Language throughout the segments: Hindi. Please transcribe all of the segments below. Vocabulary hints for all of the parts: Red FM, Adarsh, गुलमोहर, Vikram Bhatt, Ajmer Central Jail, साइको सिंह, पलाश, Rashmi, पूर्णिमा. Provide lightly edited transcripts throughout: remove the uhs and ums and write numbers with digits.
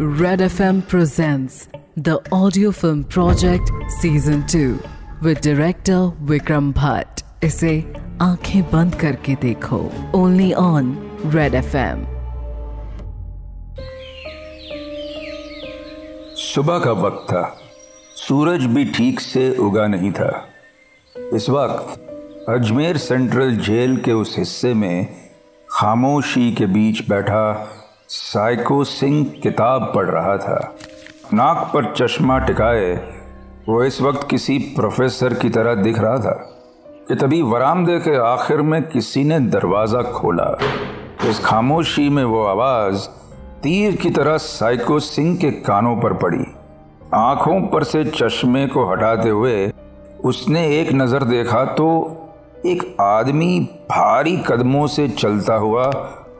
Red FM presents the audio film project season 2 with director Vikram Bhatt. इसे आंखें बंद करके देखो only on Red FM. सुबह का वक्त था, सूरज भी ठीक से उगा नहीं था। इस वक्त अजमेर सेंट्रल जेल के उस हिस्से में खामोशी के बीच बैठा साइको सिंह किताब पढ़ रहा था। नाक पर चश्मा टिकाए वो इस वक्त किसी प्रोफेसर की तरह दिख रहा था कि तभी वरामदे के आखिर में किसी ने दरवाज़ा खोला। इस खामोशी में वो आवाज़ तीर की तरह साइको सिंह के कानों पर पड़ी। आंखों पर से चश्मे को हटाते हुए उसने एक नज़र देखा तो एक आदमी भारी कदमों से चलता हुआ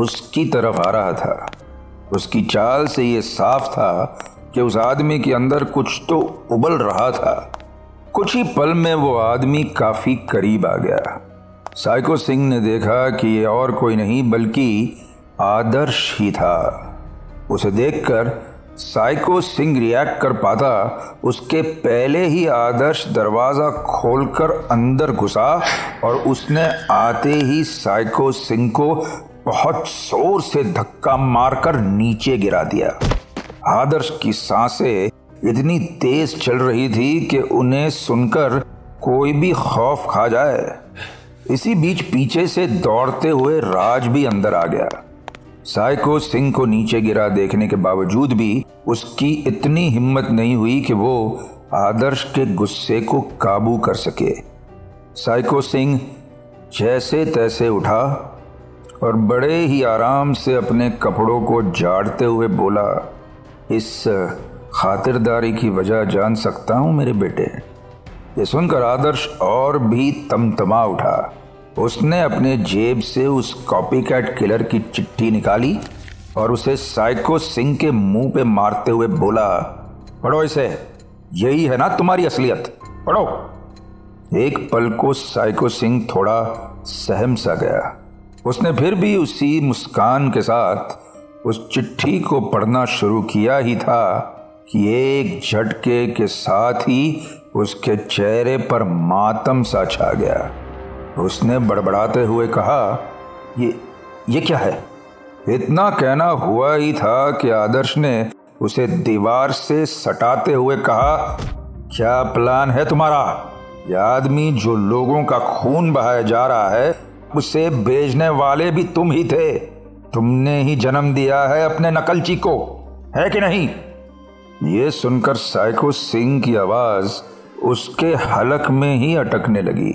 उसकी तरफ आ रहा था। उसकी चाल से ये साफ था कि उस आदमी के अंदर कुछ तो उबल रहा था। कुछ ही पल में वो आदमी काफ़ी करीब आ गया। साइको सिंह ने देखा कि ये और कोई नहीं बल्कि आदर्श ही था। उसे देखकर साइको सिंह रिएक्ट कर पाता उसके पहले ही आदर्श दरवाज़ा खोलकर अंदर घुसा और उसने आते ही साइको सिंह को बहुत जोर से धक्का मारकर नीचे गिरा दिया। आदर्श की सांसें इतनी तेज चल रही थी कि उन्हें सुनकर कोई भी खौफ खा जाए। इसी बीच पीछे से दौड़ते हुए राज भी अंदर आ गया। साइको सिंह को नीचे गिरा देखने के बावजूद भी उसकी इतनी हिम्मत नहीं हुई कि वो आदर्श के गुस्से को काबू कर सके। साइको सिंह जैसे तैसे उठा और बड़े ही आराम से अपने कपड़ों को झाड़ते हुए बोला, इस खातिरदारी की वजह जान सकता हूँ मेरे बेटे? ये सुनकर आदर्श और भी तमतमा उठा। उसने अपने जेब से उस कॉपीकैट किलर की चिट्ठी निकाली और उसे साइको सिंह के मुंह पे मारते हुए बोला, पढ़ो इसे, यही है ना तुम्हारी असलियत, पढ़ो। एक पल को साइको सिंह थोड़ा सहम सा गया। उसने फिर भी उसी मुस्कान के साथ उस चिट्ठी को पढ़ना शुरू किया ही था कि एक झटके के साथ ही उसके चेहरे पर मातम सा छा गया। उसने बड़बड़ाते हुए कहा, ये क्या है? इतना कहना हुआ ही था कि आदर्श ने उसे दीवार से सटाते हुए कहा, क्या प्लान है तुम्हारा? ये आदमी जो लोगों का खून बहाया जा रहा है उसे भेजने वाले भी तुम ही थे। तुमने ही जन्म दिया है अपने नकलची को, है कि नहीं? ये सुनकर साइको सिंह की आवाज़ उसके हलक में ही अटकने लगी।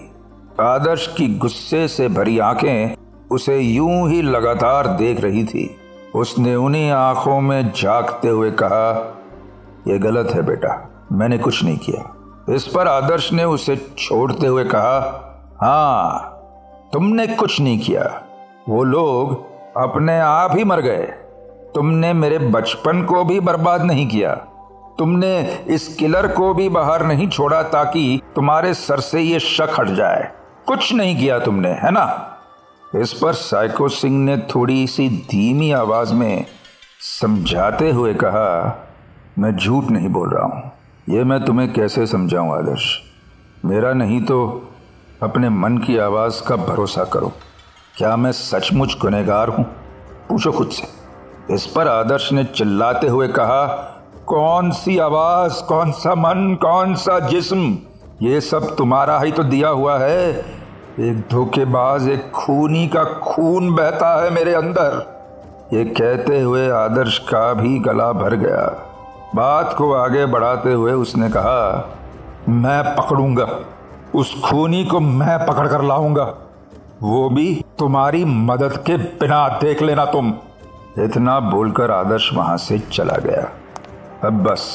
आदर्श की गुस्से से भरी आंखें उसे यूं ही लगातार देख रही थी। उसने उन्हीं आंखों में झांकते हुए कहा, यह गलत है बेटा, मैंने कुछ नहीं किया। इस पर आदर्श ने उसे छोड़ते हुए कहा, हाँ, तुमने कुछ नहीं किया, वो लोग अपने आप ही मर गए। तुमने मेरे बचपन को भी बर्बाद नहीं किया। तुमने इस किलर को भी बाहर नहीं छोड़ा ताकि तुम्हारे सर से ये शक हट जाए। कुछ नहीं किया तुमने, है ना? इस पर साइको सिंह ने थोड़ी सी धीमी आवाज में समझाते हुए कहा, मैं झूठ नहीं बोल रहा हूँ। ये मैं तुम्हें कैसे समझाऊँ आदर्श, मेरा नहीं तो अपने मन की आवाज़ का भरोसा करो। क्या मैं सचमुच गुनहगार हूँ? पूछो खुद से। इस पर आदर्श ने चिल्लाते हुए कहा, कौन सी आवाज़, कौन सा मन, कौन सा जिस्म, ये सब तुम्हारा ही तो दिया हुआ है। एक धोखेबाज, एक खूनी का खून बहता है मेरे अंदर। ये कहते हुए आदर्श का भी गला भर गया। बात को आगे बढ़ाते हुए उसने कहा, मैं पकड़ूंगा उस खूनी को, मैं पकड़ कर लाऊंगा, वो भी तुम्हारी मदद के बिना, देख लेना तुम। इतना बोलकर आदर्श वहां से चला गया। अब बस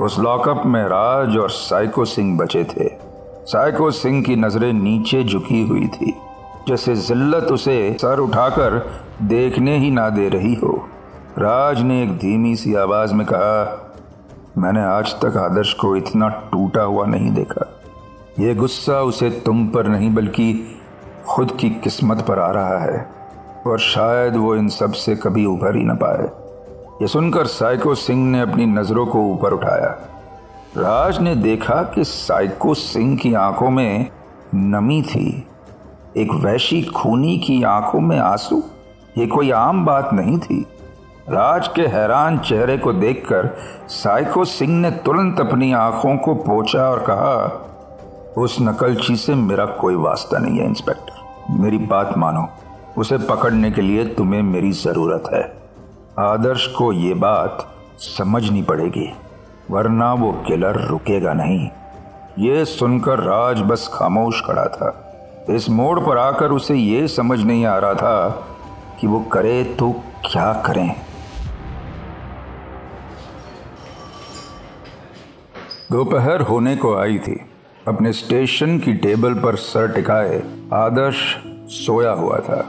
उस लॉकअप में राज और साइको सिंह बचे थे। साइको सिंह की नजरें नीचे झुकी हुई थी, जैसे जिल्लत उसे सर उठाकर देखने ही ना दे रही हो। राज ने एक धीमी सी आवाज में कहा, मैंने आज तक आदर्श को इतना टूटा हुआ नहीं देखा। ये गुस्सा उसे तुम पर नहीं बल्कि खुद की किस्मत पर आ रहा है और शायद वो इन सब से कभी उभर ही ना पाए। यह सुनकर साइको सिंह ने अपनी नजरों को ऊपर उठाया। राज ने देखा कि साइको सिंह की आंखों में नमी थी। एक वैशी खूनी की आंखों में आंसू, ये कोई आम बात नहीं थी। राज के हैरान चेहरे को देखकर साइको सिंह ने तुरंत अपनी आंखों को पोंछा और कहा, उस नकलची से मेरा कोई वास्ता नहीं है इंस्पेक्टर, मेरी बात मानो, उसे पकड़ने के लिए तुम्हें मेरी ज़रूरत है। आदर्श को ये बात समझनी पड़ेगी वरना वो किलर रुकेगा नहीं। ये सुनकर राज बस खामोश खड़ा था। इस मोड़ पर आकर उसे ये समझ नहीं आ रहा था कि वो करे तो क्या करें। दोपहर होने को आई थी। अपने स्टेशन की टेबल पर सर टिकाए आदर्श सोया हुआ था।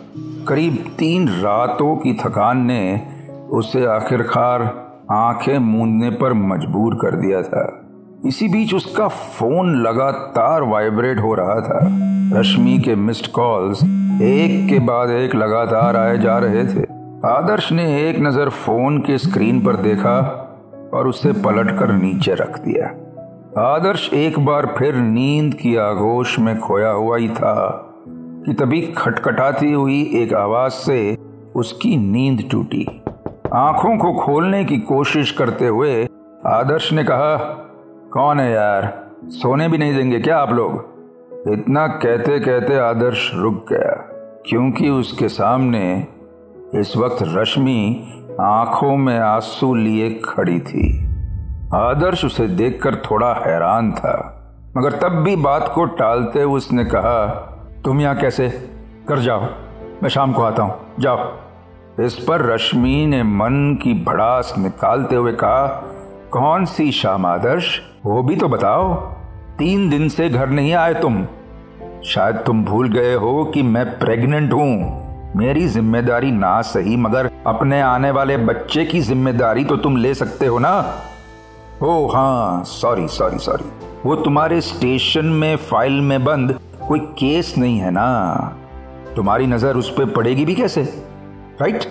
करीब 3 रातों की थकान ने उसे आखिरकार आंखें मूंदने पर मजबूर कर दिया था। इसी बीच उसका फोन लगातार वाइब्रेट हो रहा था। रश्मि के मिस्ड कॉल्स एक के बाद एक लगातार आए जा रहे थे। आदर्श ने एक नज़र फोन के स्क्रीन पर देखा और उसे पलटकर नीचे रख दिया। आदर्श एक बार फिर नींद की आगोश में खोया हुआ ही था कि तभी खटखटाती हुई एक आवाज़ से उसकी नींद टूटी। आंखों को खोलने की कोशिश करते हुए आदर्श ने कहा, कौन है यार, सोने भी नहीं देंगे क्या आप लोग? इतना कहते कहते आदर्श रुक गया क्योंकि उसके सामने इस वक्त रश्मि आंखों में आंसू लिए खड़ी थी। आदर्श उसे देखकर थोड़ा हैरान था, मगर तब भी बात को टालते हुए उसने कहा, तुम यहाँ कैसे? घर जाओ, मैं शाम को आता हूँ, जाओ। इस पर रश्मि ने मन की भड़ास निकालते हुए कहा, कौन सी शाम आदर्श, वो भी तो बताओ, 3 दिन से घर नहीं आए तुम। शायद तुम भूल गए हो कि मैं प्रेग्नेंट हूँ। मेरी जिम्मेदारी ना सही मगर अपने आने वाले बच्चे की जिम्मेदारी तो तुम ले सकते हो ना। ओह हाँ, सॉरी, वो तुम्हारे स्टेशन में फाइल में बंद कोई केस नहीं है ना, तुम्हारी नजर उस पर पड़ेगी भी कैसे, राइट?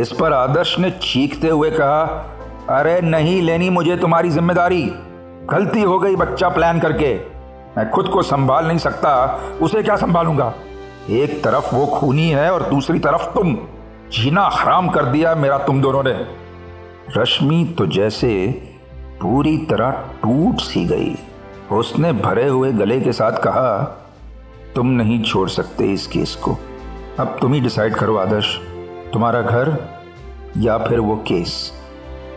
इस पर आदर्श ने चीखते हुए कहा, अरे नहीं लेनी मुझे तुम्हारी जिम्मेदारी, गलती हो गई बच्चा प्लान करके, मैं खुद को संभाल नहीं सकता, उसे क्या संभालूंगा। एक तरफ वो खूनी है और दूसरी तरफ तुम, जीना हराम कर दिया मेरा तुम दोनों ने। रश्मि तो जैसे पूरी तरह टूट सी गई। उसने भरे हुए गले के साथ कहा, तुम नहीं छोड़ सकते इस केस को, अब तुम ही डिसाइड करो आदर्श, तुम्हारा घर या फिर वो केस।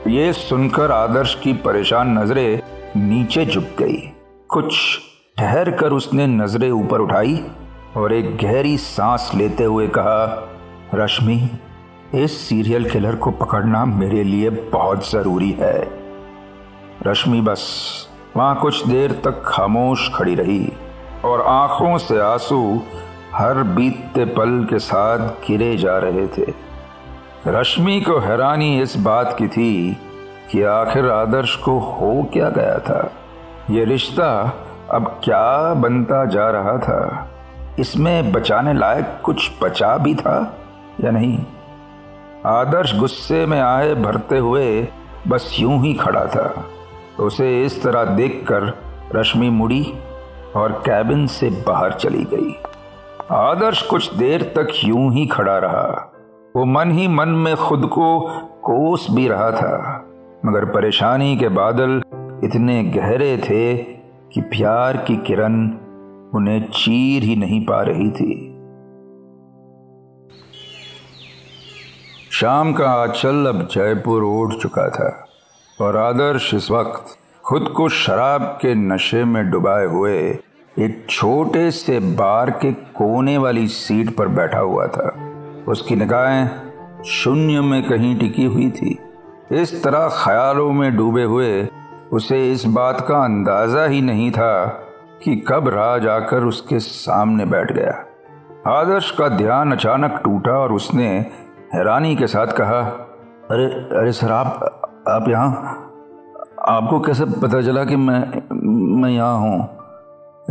ये सुनकर आदर्श की परेशान नजरें नीचे झुक गई। कुछ ठहर कर उसने नजरें ऊपर उठाई और एक गहरी सांस लेते हुए कहा, रश्मि, इस सीरियल किलर को पकड़ना मेरे लिए बहुत ज़रूरी है। रश्मि बस वहाँ कुछ देर तक खामोश खड़ी रही और आंखों से आंसू हर बीतते पल के साथ गिरे जा रहे थे। रश्मि को हैरानी इस बात की थी कि आखिर आदर्श को हो क्या गया था। ये रिश्ता अब क्या बनता जा रहा था, इसमें बचाने लायक कुछ बचा भी था या नहीं। आदर्श गुस्से में आए भरते हुए बस यूं ही खड़ा था। उसे इस तरह देखकर रश्मि मुड़ी और कैबिन से बाहर चली गई। आदर्श कुछ देर तक यूं ही खड़ा रहा। वो मन ही मन में खुद को कोस भी रहा था, मगर परेशानी के बादल इतने गहरे थे कि प्यार की किरण उन्हें चीर ही नहीं पा रही थी। शाम का आंचल अब जयपुर ओढ़ चुका था और आदर्श इस वक्त खुद को शराब के नशे में डुबाए हुए एक छोटे से बार के कोने वाली सीट पर बैठा हुआ था। उसकी निगाहें शून्य में कहीं टिकी हुई थी। इस तरह ख्यालों में डूबे हुए उसे इस बात का अंदाजा ही नहीं था कि कब राज आकर उसके सामने बैठ गया। आदर्श का ध्यान अचानक टूटा और उसने हैरानी के साथ कहा, अरे सर, आप यहाँ, आपको कैसे पता चला कि मैं यहाँ हूँ?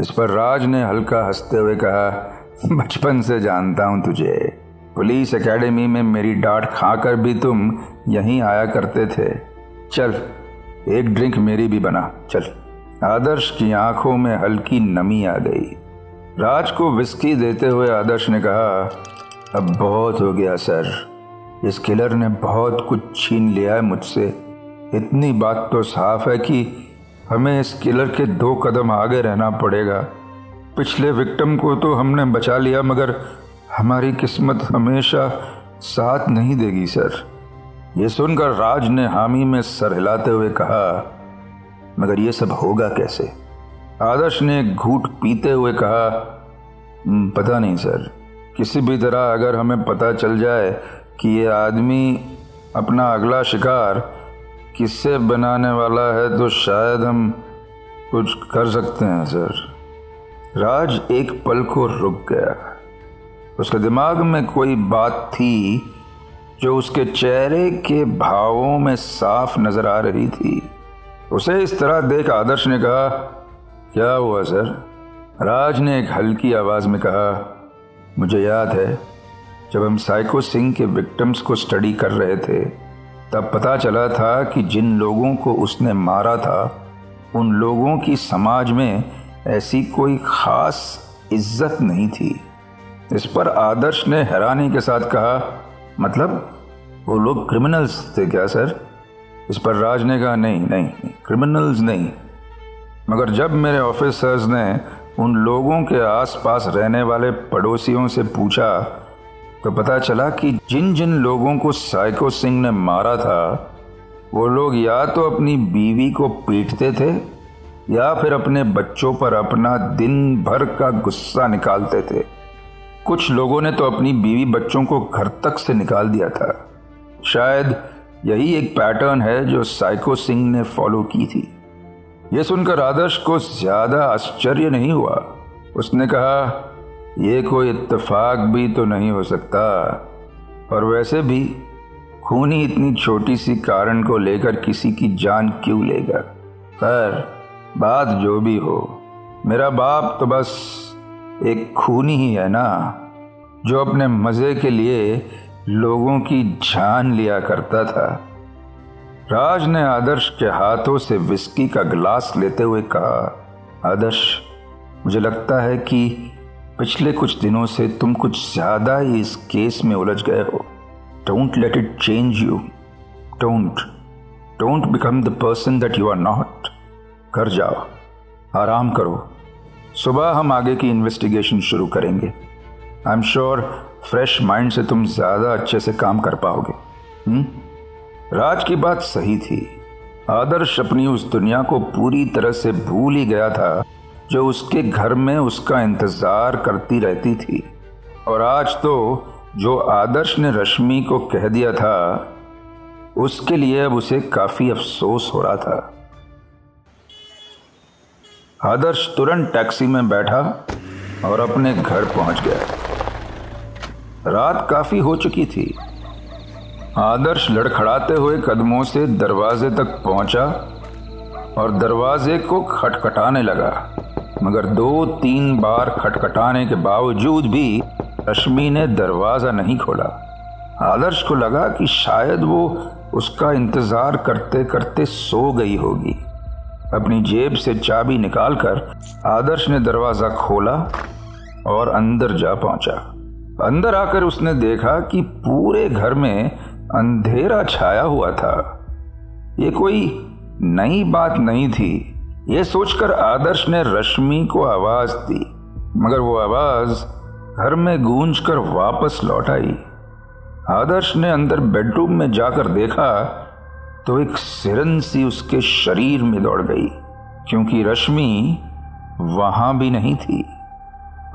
इस पर राज ने हल्का हंसते हुए कहा, बचपन से जानता हूँ तुझे, पुलिस एकेडमी में मेरी डांट खाकर भी तुम यहीं आया करते थे। चल एक ड्रिंक मेरी भी बना, चल। आदर्श की आंखों में हल्की नमी आ गई। राज को विस्की देते हुए आदर्श ने कहा, अब बहुत हो गया सर, इस किलर ने बहुत कुछ छीन लिया है मुझसे। इतनी बात तो साफ है कि हमें इस किलर के 2 कदम आगे रहना पड़ेगा। पिछले विक्टिम को तो हमने बचा लिया, मगर हमारी किस्मत हमेशा साथ नहीं देगी सर। ये सुनकर राज ने हामी में सर हिलाते हुए कहा, मगर ये सब होगा कैसे? आदर्श ने घूंट पीते हुए कहा, पता नहीं सर, किसी भी तरह अगर हमें पता चल जाए कि ये आदमी अपना अगला शिकार किससे बनाने वाला है तो शायद हम कुछ कर सकते हैं सर। राज एक पल को रुक गया। उसके दिमाग में कोई बात थी जो उसके चेहरे के भावों में साफ नजर आ रही थी। उसे इस तरह देख आदर्श ने कहा, क्या हुआ सर? राज ने एक हल्की आवाज़ में कहा, मुझे याद है जब हम साइको सिंह के विक्टिम्स को स्टडी कर रहे थे तब पता चला था कि जिन लोगों को उसने मारा था उन लोगों की समाज में ऐसी कोई ख़ास इज्जत नहीं थी। इस पर आदर्श ने हैरानी के साथ कहा, मतलब वो लोग क्रिमिनल्स थे क्या सर? इस पर राज ने कहा, नहीं, क्रिमिनल्स नहीं, मगर जब मेरे ऑफिसर्स ने उन लोगों के आसपास रहने वाले पड़ोसियों से पूछा तो पता चला कि जिन जिन लोगों को साइको सिंह ने मारा था वो लोग या तो अपनी बीवी को पीटते थे या फिर अपने बच्चों पर अपना दिन भर का गुस्सा निकालते थे। कुछ लोगों ने तो अपनी बीवी बच्चों को घर तक से निकाल दिया था। शायद यही एक पैटर्न है जो साइको सिंह ने फॉलो की थी। यह सुनकर आदर्श को ज़्यादा आश्चर्य नहीं हुआ। उसने कहा, यह कोई इत्तेफाक भी तो नहीं हो सकता, और वैसे भी खूनी इतनी छोटी सी कारण को लेकर किसी की जान क्यों लेगा? पर बात जो भी हो, मेरा बाप तो बस एक खूनी ही है ना, जो अपने मज़े के लिए लोगों की जान लिया करता था। राज ने आदर्श के हाथों से विस्की का गिलास लेते हुए कहा, आदर्श, मुझे लगता है कि पिछले कुछ दिनों से तुम कुछ ज़्यादा ही इस केस में उलझ गए हो। Don't let it change you, don't become the person that you are not. घर जाओ, आराम करो, सुबह हम आगे की इन्वेस्टिगेशन शुरू करेंगे। I am sure fresh mind से तुम ज़्यादा अच्छे से काम कर पाओगे। राज की बात सही थी। आदर्श अपनी उस दुनिया को पूरी तरह से भूल ही गया था जो उसके घर में उसका इंतज़ार करती रहती थी, और आज तो जो आदर्श ने रश्मि को कह दिया था उसके लिए अब उसे काफ़ी अफसोस हो रहा था। आदर्श तुरंत टैक्सी में बैठा और अपने घर पहुंच गया। रात काफ़ी हो चुकी थी। आदर्श लड़खड़ाते हुए कदमों से दरवाजे तक पहुंचा और दरवाजे को खटखटाने लगा, मगर 2-3 बार खटखटाने के बावजूद भी रश्मि ने दरवाज़ा नहीं खोला। आदर्श को लगा कि शायद वो उसका इंतज़ार करते करते सो गई होगी। अपनी जेब से चाबी निकालकर आदर्श ने दरवाज़ा खोला और अंदर जा पहुंचा। अंदर आकर उसने देखा कि पूरे घर में अंधेरा छाया हुआ था। ये कोई नई बात नहीं थी। ये सोचकर आदर्श ने रश्मि को आवाज़ दी, मगर वो आवाज़ घर में गूंज कर वापस लौट आई। आदर्श ने अंदर बेडरूम में जाकर देखा तो एक सिरन सी उसके शरीर में दौड़ गई, क्योंकि रश्मि वहाँ भी नहीं थी।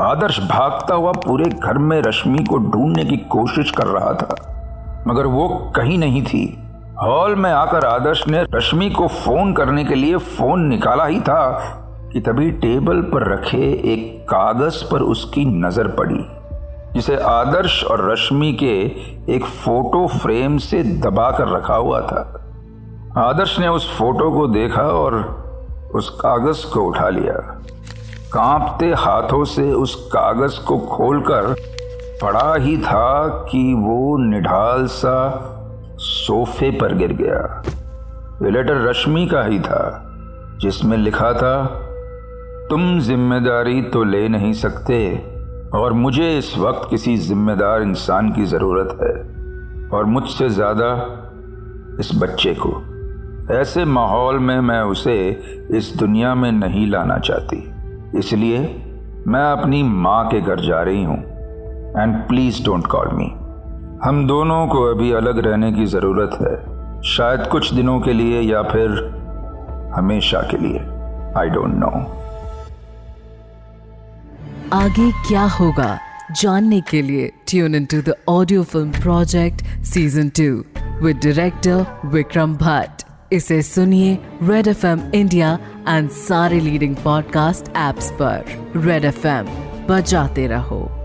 आदर्श भागता हुआ पूरे घर में रश्मि को ढूंढने की कोशिश कर रहा था, मगर वो कहीं नहीं थी। हॉल में आकर आदर्श ने रश्मि को फ़ोन करने के लिए फ़ोन निकाला ही था कि तभी टेबल पर रखे एक कागज़ पर उसकी नज़र पड़ी, जिसे आदर्श और रश्मि के एक फ़ोटो फ्रेम से दबा कर रखा हुआ था। आदर्श ने उस फोटो को देखा और उस कागज़ को उठा लिया। कांपते हाथों से उस कागज़ को खोलकर पड़ा ही था कि वो निढाल सा सोफे पर गिर गया। वे लेटर रश्मि का ही था जिसमें लिखा था, तुम जिम्मेदारी तो ले नहीं सकते और मुझे इस वक्त किसी जिम्मेदार इंसान की ज़रूरत है और मुझसे ज़्यादा इस बच्चे को। ऐसे माहौल में मैं उसे इस दुनिया में नहीं लाना चाहती, इसलिए मैं अपनी माँ के घर जा रही हूँ and please don't call me. हम दोनों को अभी अलग रहने की ज़रूरत है, शायद कुछ दिनों के लिए या फिर हमेशा के लिए, आई डोंट नो। आगे क्या होगा जानने के लिए tune in to the audio film project season 2 with director Vikram Bhatt. इसे सुनिए रेड FM इंडिया एंड सारे लीडिंग पॉडकास्ट एप्स पर। रेड FM बजाते रहो।